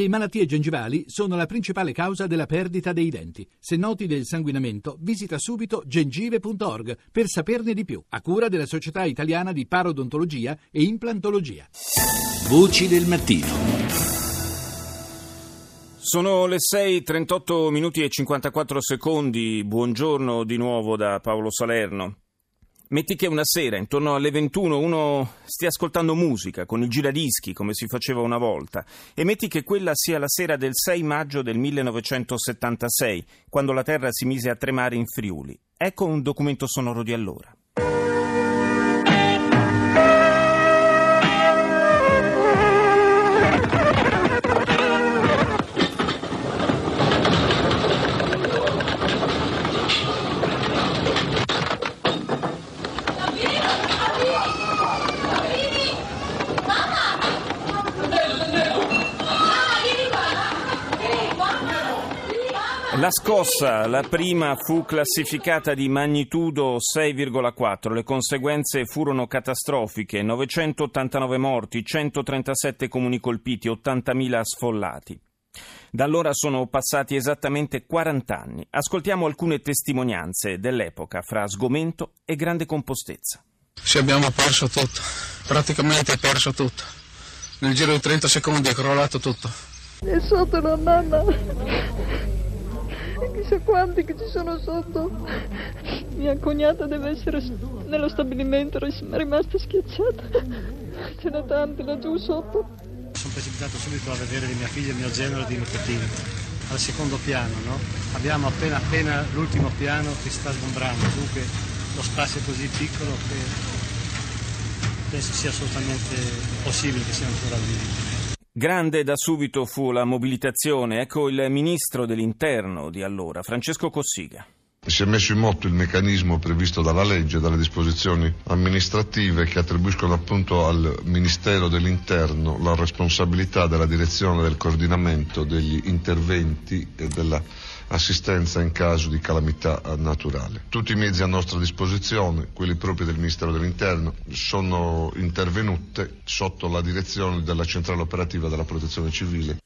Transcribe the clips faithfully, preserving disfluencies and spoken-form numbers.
Le malattie gengivali sono la principale causa della perdita dei denti. Se noti del sanguinamento, visita subito gengive punto org per saperne di più, a cura della Società Italiana di Parodontologia e Implantologia. Voci del mattino. Sono le sei e trentotto minuti e cinquantaquattro secondi. Buongiorno di nuovo da Paolo Salerno. Metti che una sera, intorno alle ventuno, uno stia ascoltando musica con il giradischi, come si faceva una volta, e metti che quella sia la sera del sei maggio del millenovecentosettantasei, quando la terra si mise a tremare in Friuli. Ecco un documento sonoro di allora. La scossa, la prima, fu classificata di magnitudo sei virgola quattro. Le conseguenze furono catastrofiche: novecentottantanove morti, centotrentasette comuni colpiti, ottantamila sfollati. Da allora sono passati esattamente quaranta anni. Ascoltiamo alcune testimonianze dell'epoca fra sgomento e grande compostezza. Ci abbiamo perso tutto, praticamente perso tutto. Nel giro di trenta secondi è crollato tutto. E sotto la mamma... Chissà quanti che ci sono sotto. Mia cognata deve essere nello stabilimento, è rimasta schiacciata. Ce n'è tanti laggiù sotto. Sono precipitato subito a vedere mia figlia e mio genero di nipotino al secondo piano, no? Abbiamo appena appena l'ultimo piano che sta sgombrando, dunque lo spazio è così piccolo che penso sia assolutamente possibile che sia ancora lì. Grande da subito fu la mobilitazione. Ecco il ministro dell'interno di allora, Francesco Cossiga. Si è messo in moto il meccanismo previsto dalla legge e dalle disposizioni amministrative che attribuiscono appunto al Ministero dell'Interno la responsabilità della direzione, del coordinamento degli interventi e della assistenza in caso di calamità naturale. Tutti i mezzi a nostra disposizione, quelli propri del Ministero dell'Interno, sono intervenute sotto la direzione della centrale operativa della Protezione Civile.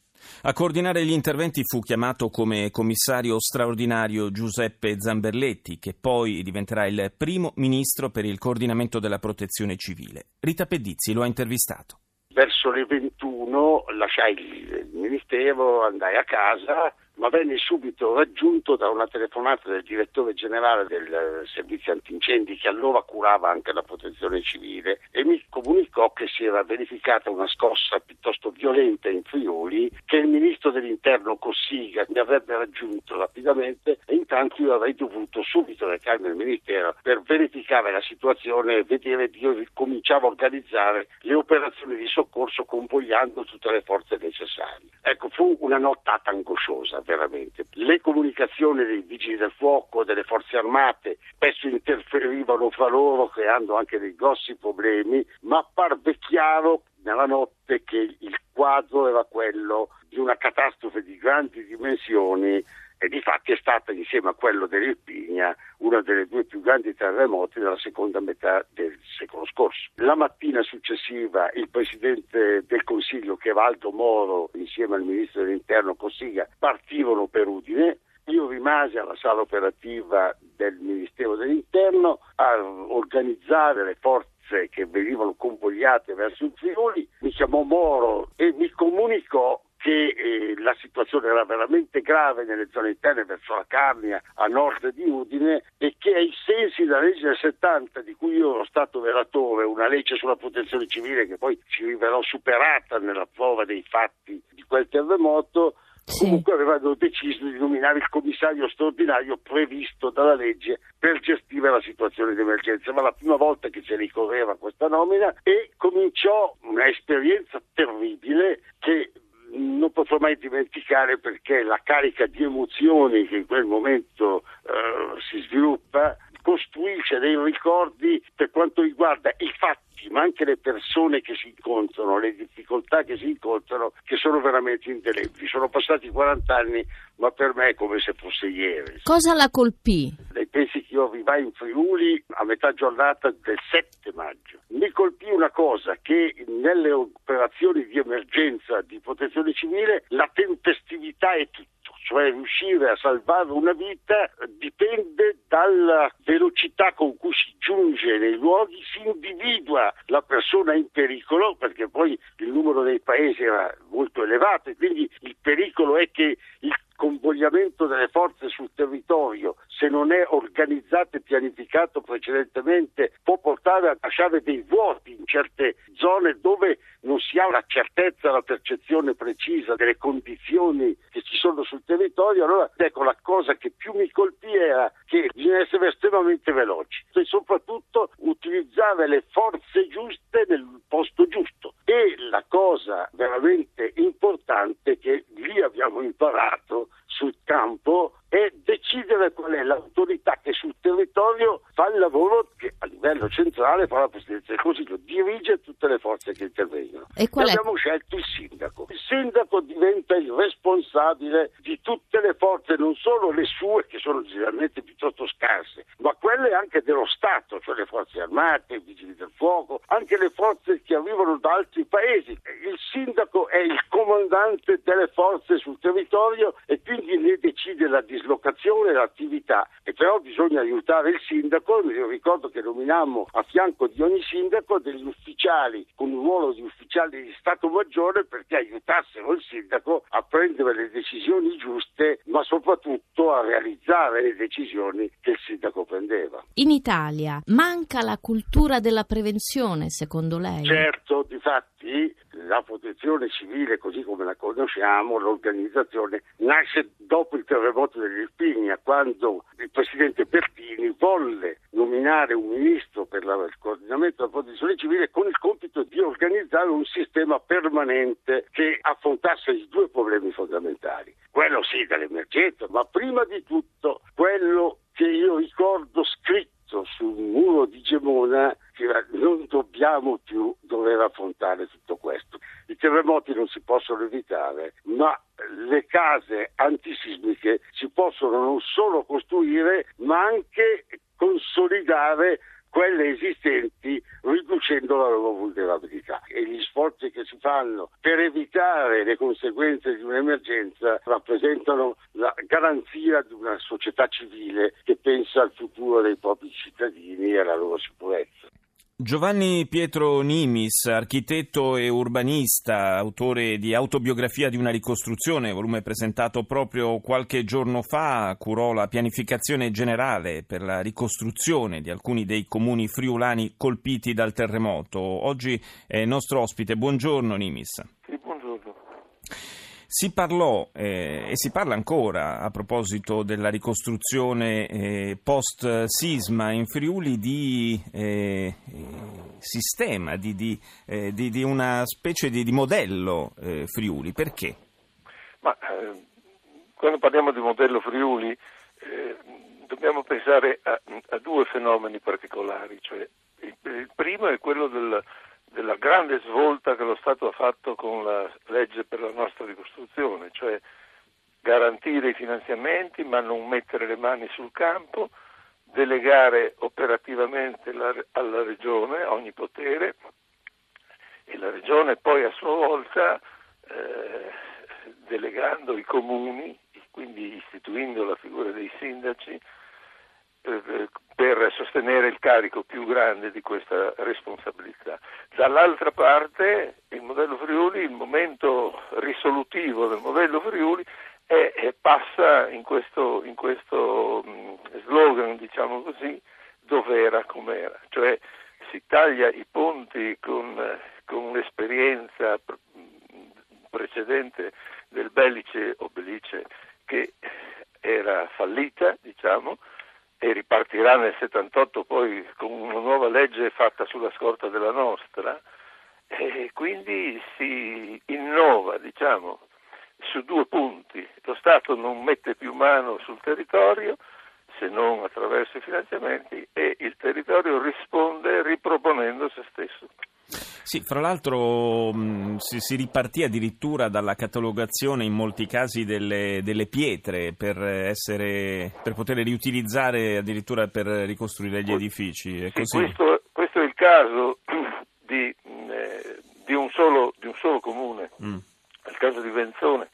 A coordinare gli interventi fu chiamato come commissario straordinario Giuseppe Zamberletti, che poi diventerà il primo ministro per il coordinamento della Protezione Civile. Rita Pedizzi lo ha intervistato. Verso le ventuno lasciai il ministero, andai a casa, ma venne subito raggiunto da una telefonata del direttore generale del servizio antincendi, che allora curava anche la Protezione Civile, e mi comunicò che si era verificata una scossa piuttosto violenta in Friuli, che il ministro dell'interno Cossiga mi avrebbe raggiunto rapidamente, e intanto io avrei dovuto subito recarmi al ministero per verificare la situazione e vedere che io cominciavo a organizzare le operazioni di soccorso convogliando tutte le forze necessarie. Ecco, fu una nottata angosciosa. Veramente. Le comunicazioni dei vigili del fuoco, delle forze armate, spesso interferivano fra loro, creando anche dei grossi problemi, ma apparve chiaro nella notte che il quadro era quello di una catastrofe di grandi dimensioni, e difatti è stata, insieme a quello dell'Irpinia, una delle due più grandi terremoti della seconda metà del secolo scorso. La mattina successiva il presidente del Consiglio, che è Valdo Moro, insieme al ministro dell'Interno Cossiga, partirono per Udine. Io rimasi alla sala operativa del Ministero dell'Interno a organizzare le forze che venivano convogliate verso il Friuli. Mi chiamò Moro e mi comunicò che eh, la situazione era veramente grave nelle zone interne verso la Carnia, a nord di Udine, e che ai sensi della legge del settanta, di cui io ero stato relatore, una legge sulla Protezione Civile che poi si rivelò superata nella prova dei fatti di quel terremoto, sì. Comunque avevano deciso di nominare il commissario straordinario previsto dalla legge per gestire la situazione di emergenza. Ma la prima volta che si ricorreva questa nomina, e cominciò una esperienza terribile che non potrò mai dimenticare, perché la carica di emozioni che in quel momento eh, si sviluppa costruisce dei ricordi per quanto riguarda i fatti, ma anche le persone che si incontrano, le difficoltà che si incontrano, che sono veramente indelebili. Sono passati quaranta anni, ma per me è come se fosse ieri. Cosa la colpì? Lei pensi che Io arrivai in Friuli a metà giornata del sette maggio. Mi colpì una cosa, che nelle operazioni di emergenza di protezione civile la tempestività è tutta. Cioè riuscire a salvare una vita dipende dalla velocità con cui si giunge nei luoghi, si individua la persona in pericolo, perché poi il numero dei paesi era molto elevato e quindi il pericolo è che il convogliamento delle forze sul territorio, se non è organizzato e pianificato precedentemente, può portare a lasciare dei vuoti in certe zone dove non si ha la certezza, la percezione precisa delle condizioni che ci sono sul territorio. Allora, ecco, la cosa che più mi colpì era che bisogna essere estremamente veloci e soprattutto utilizzare le forze giuste nel posto giusto. E la cosa veramente importante che lì abbiamo imparato sul campo è decidere qual è l'autorità che sul territorio fa il lavoro che a livello centrale fa la Presidenza del Consiglio, dirige tutte le forze che intervengono. E qual è? Abbiamo scelto il sindaco. Il sindaco diventa il responsabile di tutte le forze, non solo le sue, che sono generalmente piuttosto scarse, ma quelle anche dello Stato, cioè le forze armate, i vigili del fuoco, anche le forze che arrivano da altri paesi. Il sindaco è il comandante delle forze sul territorio e quindi ne decide la dislocazione. Locazione l'attività, e però bisogna aiutare il sindaco. Io ricordo che nominammo a fianco di ogni sindaco degli ufficiali con un ruolo di ufficiale di Stato Maggiore, perché aiutassero il sindaco a prendere le decisioni giuste, ma soprattutto a realizzare le decisioni che il sindaco prendeva. In Italia manca la cultura della prevenzione, secondo lei? Certo, difatti la protezione civile, così come la conosciamo, l'organizzazione, nasce dopo il terremoto del Irpinia, quando il presidente Pertini volle nominare un ministro per la, il coordinamento della protezione civile con il compito di organizzare un sistema permanente che affrontasse i due problemi fondamentali. Quello sì dell'emergenza, ma prima di tutto quello che io ricordo scritto sul muro di Gemona, che non dobbiamo più dover affrontare tutto questo. I terremoti non si possono evitare, ma le case antisismiche si possono non solo costruire, ma anche consolidare quelle esistenti, riducendo la loro vulnerabilità. E gli sforzi che si fanno per evitare le conseguenze di un'emergenza rappresentano la garanzia di una società civile che pensa al futuro dei propri cittadini e alla loro sicurezza. Giovanni Pietro Nimis, architetto e urbanista, autore di Autobiografia di una ricostruzione, volume presentato proprio qualche giorno fa, curò la pianificazione generale per la ricostruzione di alcuni dei comuni friulani colpiti dal terremoto. Oggi è nostro ospite. Buongiorno Nimis. Sì, buongiorno. Si parlò eh, e si parla ancora a proposito della ricostruzione eh, post-sisma in Friuli di eh, sistema, di, di, eh, di, di una specie di, di modello eh, Friuli. Perché? Ma eh, quando parliamo di modello Friuli eh, dobbiamo pensare a, a due fenomeni particolari. Cioè, il, il primo è quello del... della grande svolta che lo Stato ha fatto con la legge per la nostra ricostruzione, cioè garantire i finanziamenti ma non mettere le mani sul campo, delegare operativamente la, alla Regione ogni potere, e la Regione poi a sua volta eh, delegando i comuni, quindi istituendo la figura dei sindaci, per sostenere il carico più grande di questa responsabilità. Dall'altra parte il modello Friuli, il momento risolutivo del modello Friuli è, è passa in questo, in questo slogan, diciamo così, dov'era com'era, cioè si taglia i ponti con, con l'esperienza precedente del bellice o bellice che era fallita, diciamo, e ripartirà nel settantotto poi con una nuova legge fatta sulla scorta della nostra, e quindi si innova, diciamo, su due punti. Lo Stato non mette più mano sul territorio, se non attraverso i finanziamenti, e il territorio risponde riproponendo se stesso. Sì, fra l'altro mh, si, si ripartì addirittura dalla catalogazione in molti casi delle, delle pietre per essere, per poter riutilizzare addirittura per ricostruire gli edifici. È così? Sì, questo, questo è il caso di, eh, di, un, solo, di un solo comune, mm. il caso di Venzone,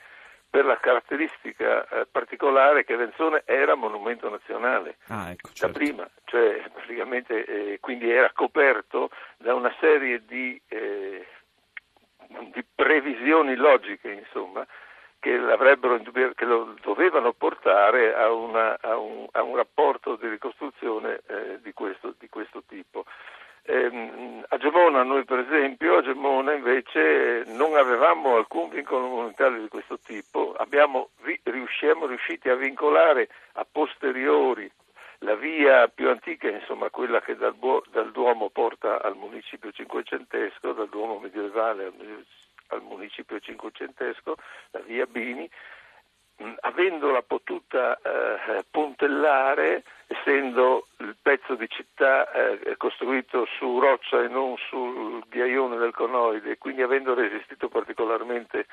per la caratteristica eh, particolare che Venzone era monumento nazionale ah, ecco, certo. da prima, cioè praticamente eh, quindi era coperto da una serie di, eh, di previsioni logiche, insomma, che l'avrebbero che lo dovevano portare a, una, a, un, a un rapporto di ricostruzione eh, di questo di questo tipo. A Gemona noi per esempio, a Gemona invece non avevamo alcun vincolo comunitario di questo tipo, abbiamo, riusciamo riusciti a vincolare a posteriori la via più antica, insomma quella che dal, dal Duomo porta al municipio cinquecentesco, dal Duomo medievale al, al municipio cinquecentesco, la via Bini, avendola potuta eh, puntellare, essendo il pezzo di città eh, costruito su roccia e non sul ghiaione del conoide, quindi avendo resistito particolarmente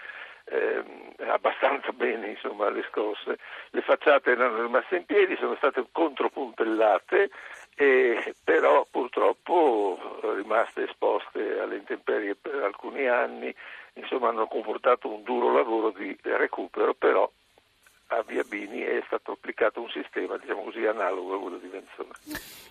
eh, abbastanza bene, insomma, alle scosse, le facciate erano rimaste in piedi, sono state contropuntellate e però purtroppo rimaste esposte alle intemperie per alcuni anni, insomma hanno comportato un duro lavoro di recupero, però a via Bini è stato applicato un sistema, diciamo così, analogo a quello di Venzone.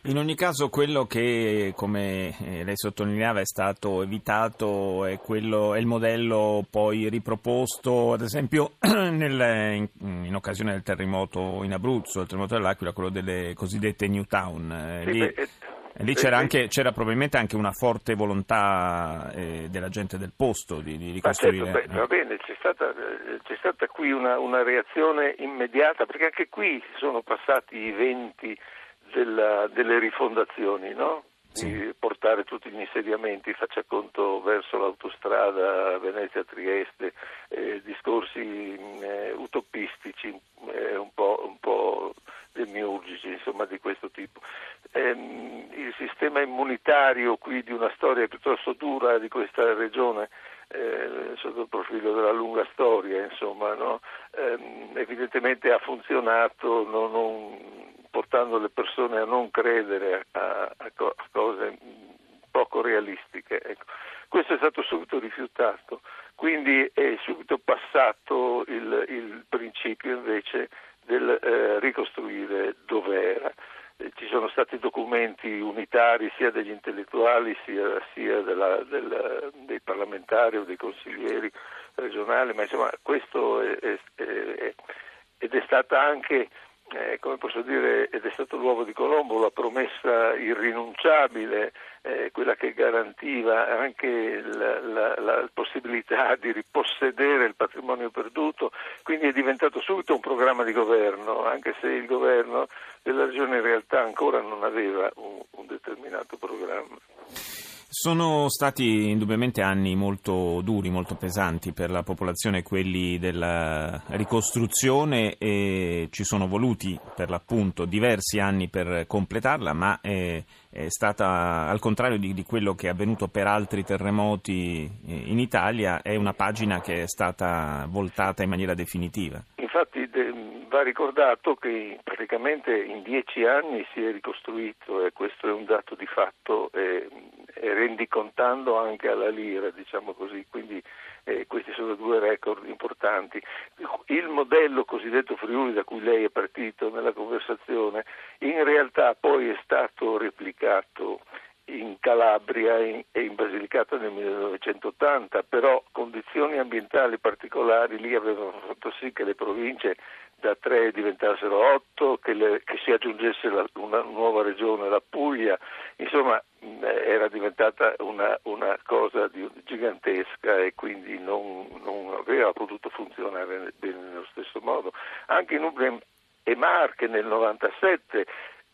In ogni caso quello che, come lei sottolineava, è stato evitato è, quello, è il modello poi riproposto, ad esempio nel, in, in occasione del terremoto in Abruzzo, il terremoto dell'Aquila, quello delle cosiddette New Town. Sì, Lì, beh, lì c'era, anche, c'era probabilmente anche una forte volontà eh, della gente del posto di, di ricostruire. Certo, beh, va bene, c'è stata, c'è stata qui una, una reazione immediata, perché anche qui sono passati i venti della, delle rifondazioni, no? Sì. Di portare tutti gli insediamenti, faccia conto, verso l'autostrada Venezia-Trieste, eh, discorsi eh, utopistici, eh, un po', un po' demiurgici, insomma, di questo tipo. Il sistema immunitario qui di una storia piuttosto dura di questa regione eh, sotto il profilo della lunga storia, insomma, no? eh, evidentemente ha funzionato non, non, portando le persone a non credere a, a cose poco realistiche. Ecco. Questo è stato subito rifiutato, quindi è subito passato il, il principio invece del eh, ricostruire dov'era. Ci sono stati documenti unitari sia degli intellettuali sia, sia della, della, dei parlamentari o dei consiglieri regionali, ma insomma questo è, è, è, ed è stata anche, eh, come posso dire, ed è stato l'uovo di Colombo, la promessa irrinunciabile, eh, quella che garantiva anche la, la, la possibilità di ripossedere il patrimonio perduto, quindi è diventato subito un programma di governo, anche se il governo della regione in realtà ancora non aveva un, un determinato programma. Sono stati indubbiamente anni molto duri, molto pesanti per la popolazione, quelli della ricostruzione, e ci sono voluti per l'appunto diversi anni per completarla, ma è, è stata, al contrario di, di quello che è avvenuto per altri terremoti in Italia, è una pagina che è stata voltata in maniera definitiva. Infatti va ricordato che praticamente in dieci anni si è ricostruito, e questo è un dato di fatto, e, e rendicontando anche alla lira, diciamo così, quindi eh, questi sono due record importanti. Il modello cosiddetto Friuli da cui lei è partito nella conversazione in realtà poi è stato replicato in Calabria e in Basilicata nel millenovecentottanta, però condizioni ambientali particolari lì avevano fatto sì che le province da tre diventassero otto, che, le, che si aggiungesse la, una nuova regione, la Puglia, insomma era diventata una, una cosa di, gigantesca e quindi non, non aveva potuto funzionare bene nello stesso modo. Anche in Umbria e Marche nel novantasette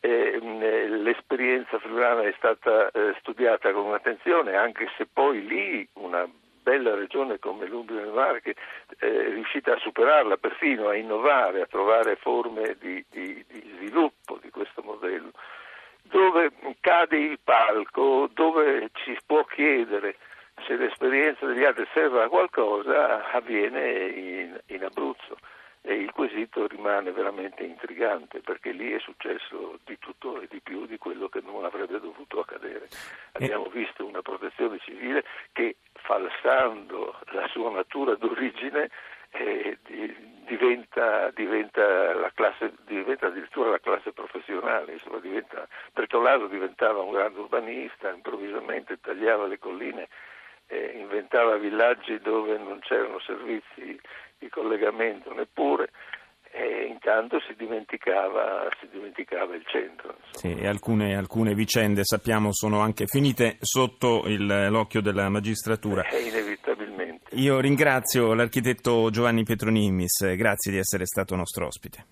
Eh, l'esperienza friulana è stata eh, studiata con attenzione, anche se poi lì una bella regione come l'Umbria e Marche eh, è riuscita a superarla, perfino a innovare, a trovare forme di, di, di sviluppo di questo modello. dove cade il palco, dove ci può chiedere se l'esperienza degli altri serve a qualcosa, avviene in, in Abruzzo, e il quesito rimane veramente intrigante, perché lì è successo di tutto e di più di quello che non avrebbe dovuto accadere. Abbiamo visto una protezione civile che, falsando la sua natura d'origine, eh, diventa diventa la classe diventa addirittura la classe professionale, insomma diventa Bertolaso diventava un grande urbanista, improvvisamente tagliava le colline, eh, inventava villaggi dove non c'erano servizi di collegamento neppure, e intanto si dimenticava, si dimenticava il centro. Sì, e alcune, alcune vicende, sappiamo, sono anche finite sotto il, l'occhio della magistratura. Eh, inevitabilmente. Io ringrazio l'architetto Giovanni Pietro Nimis, grazie di essere stato nostro ospite.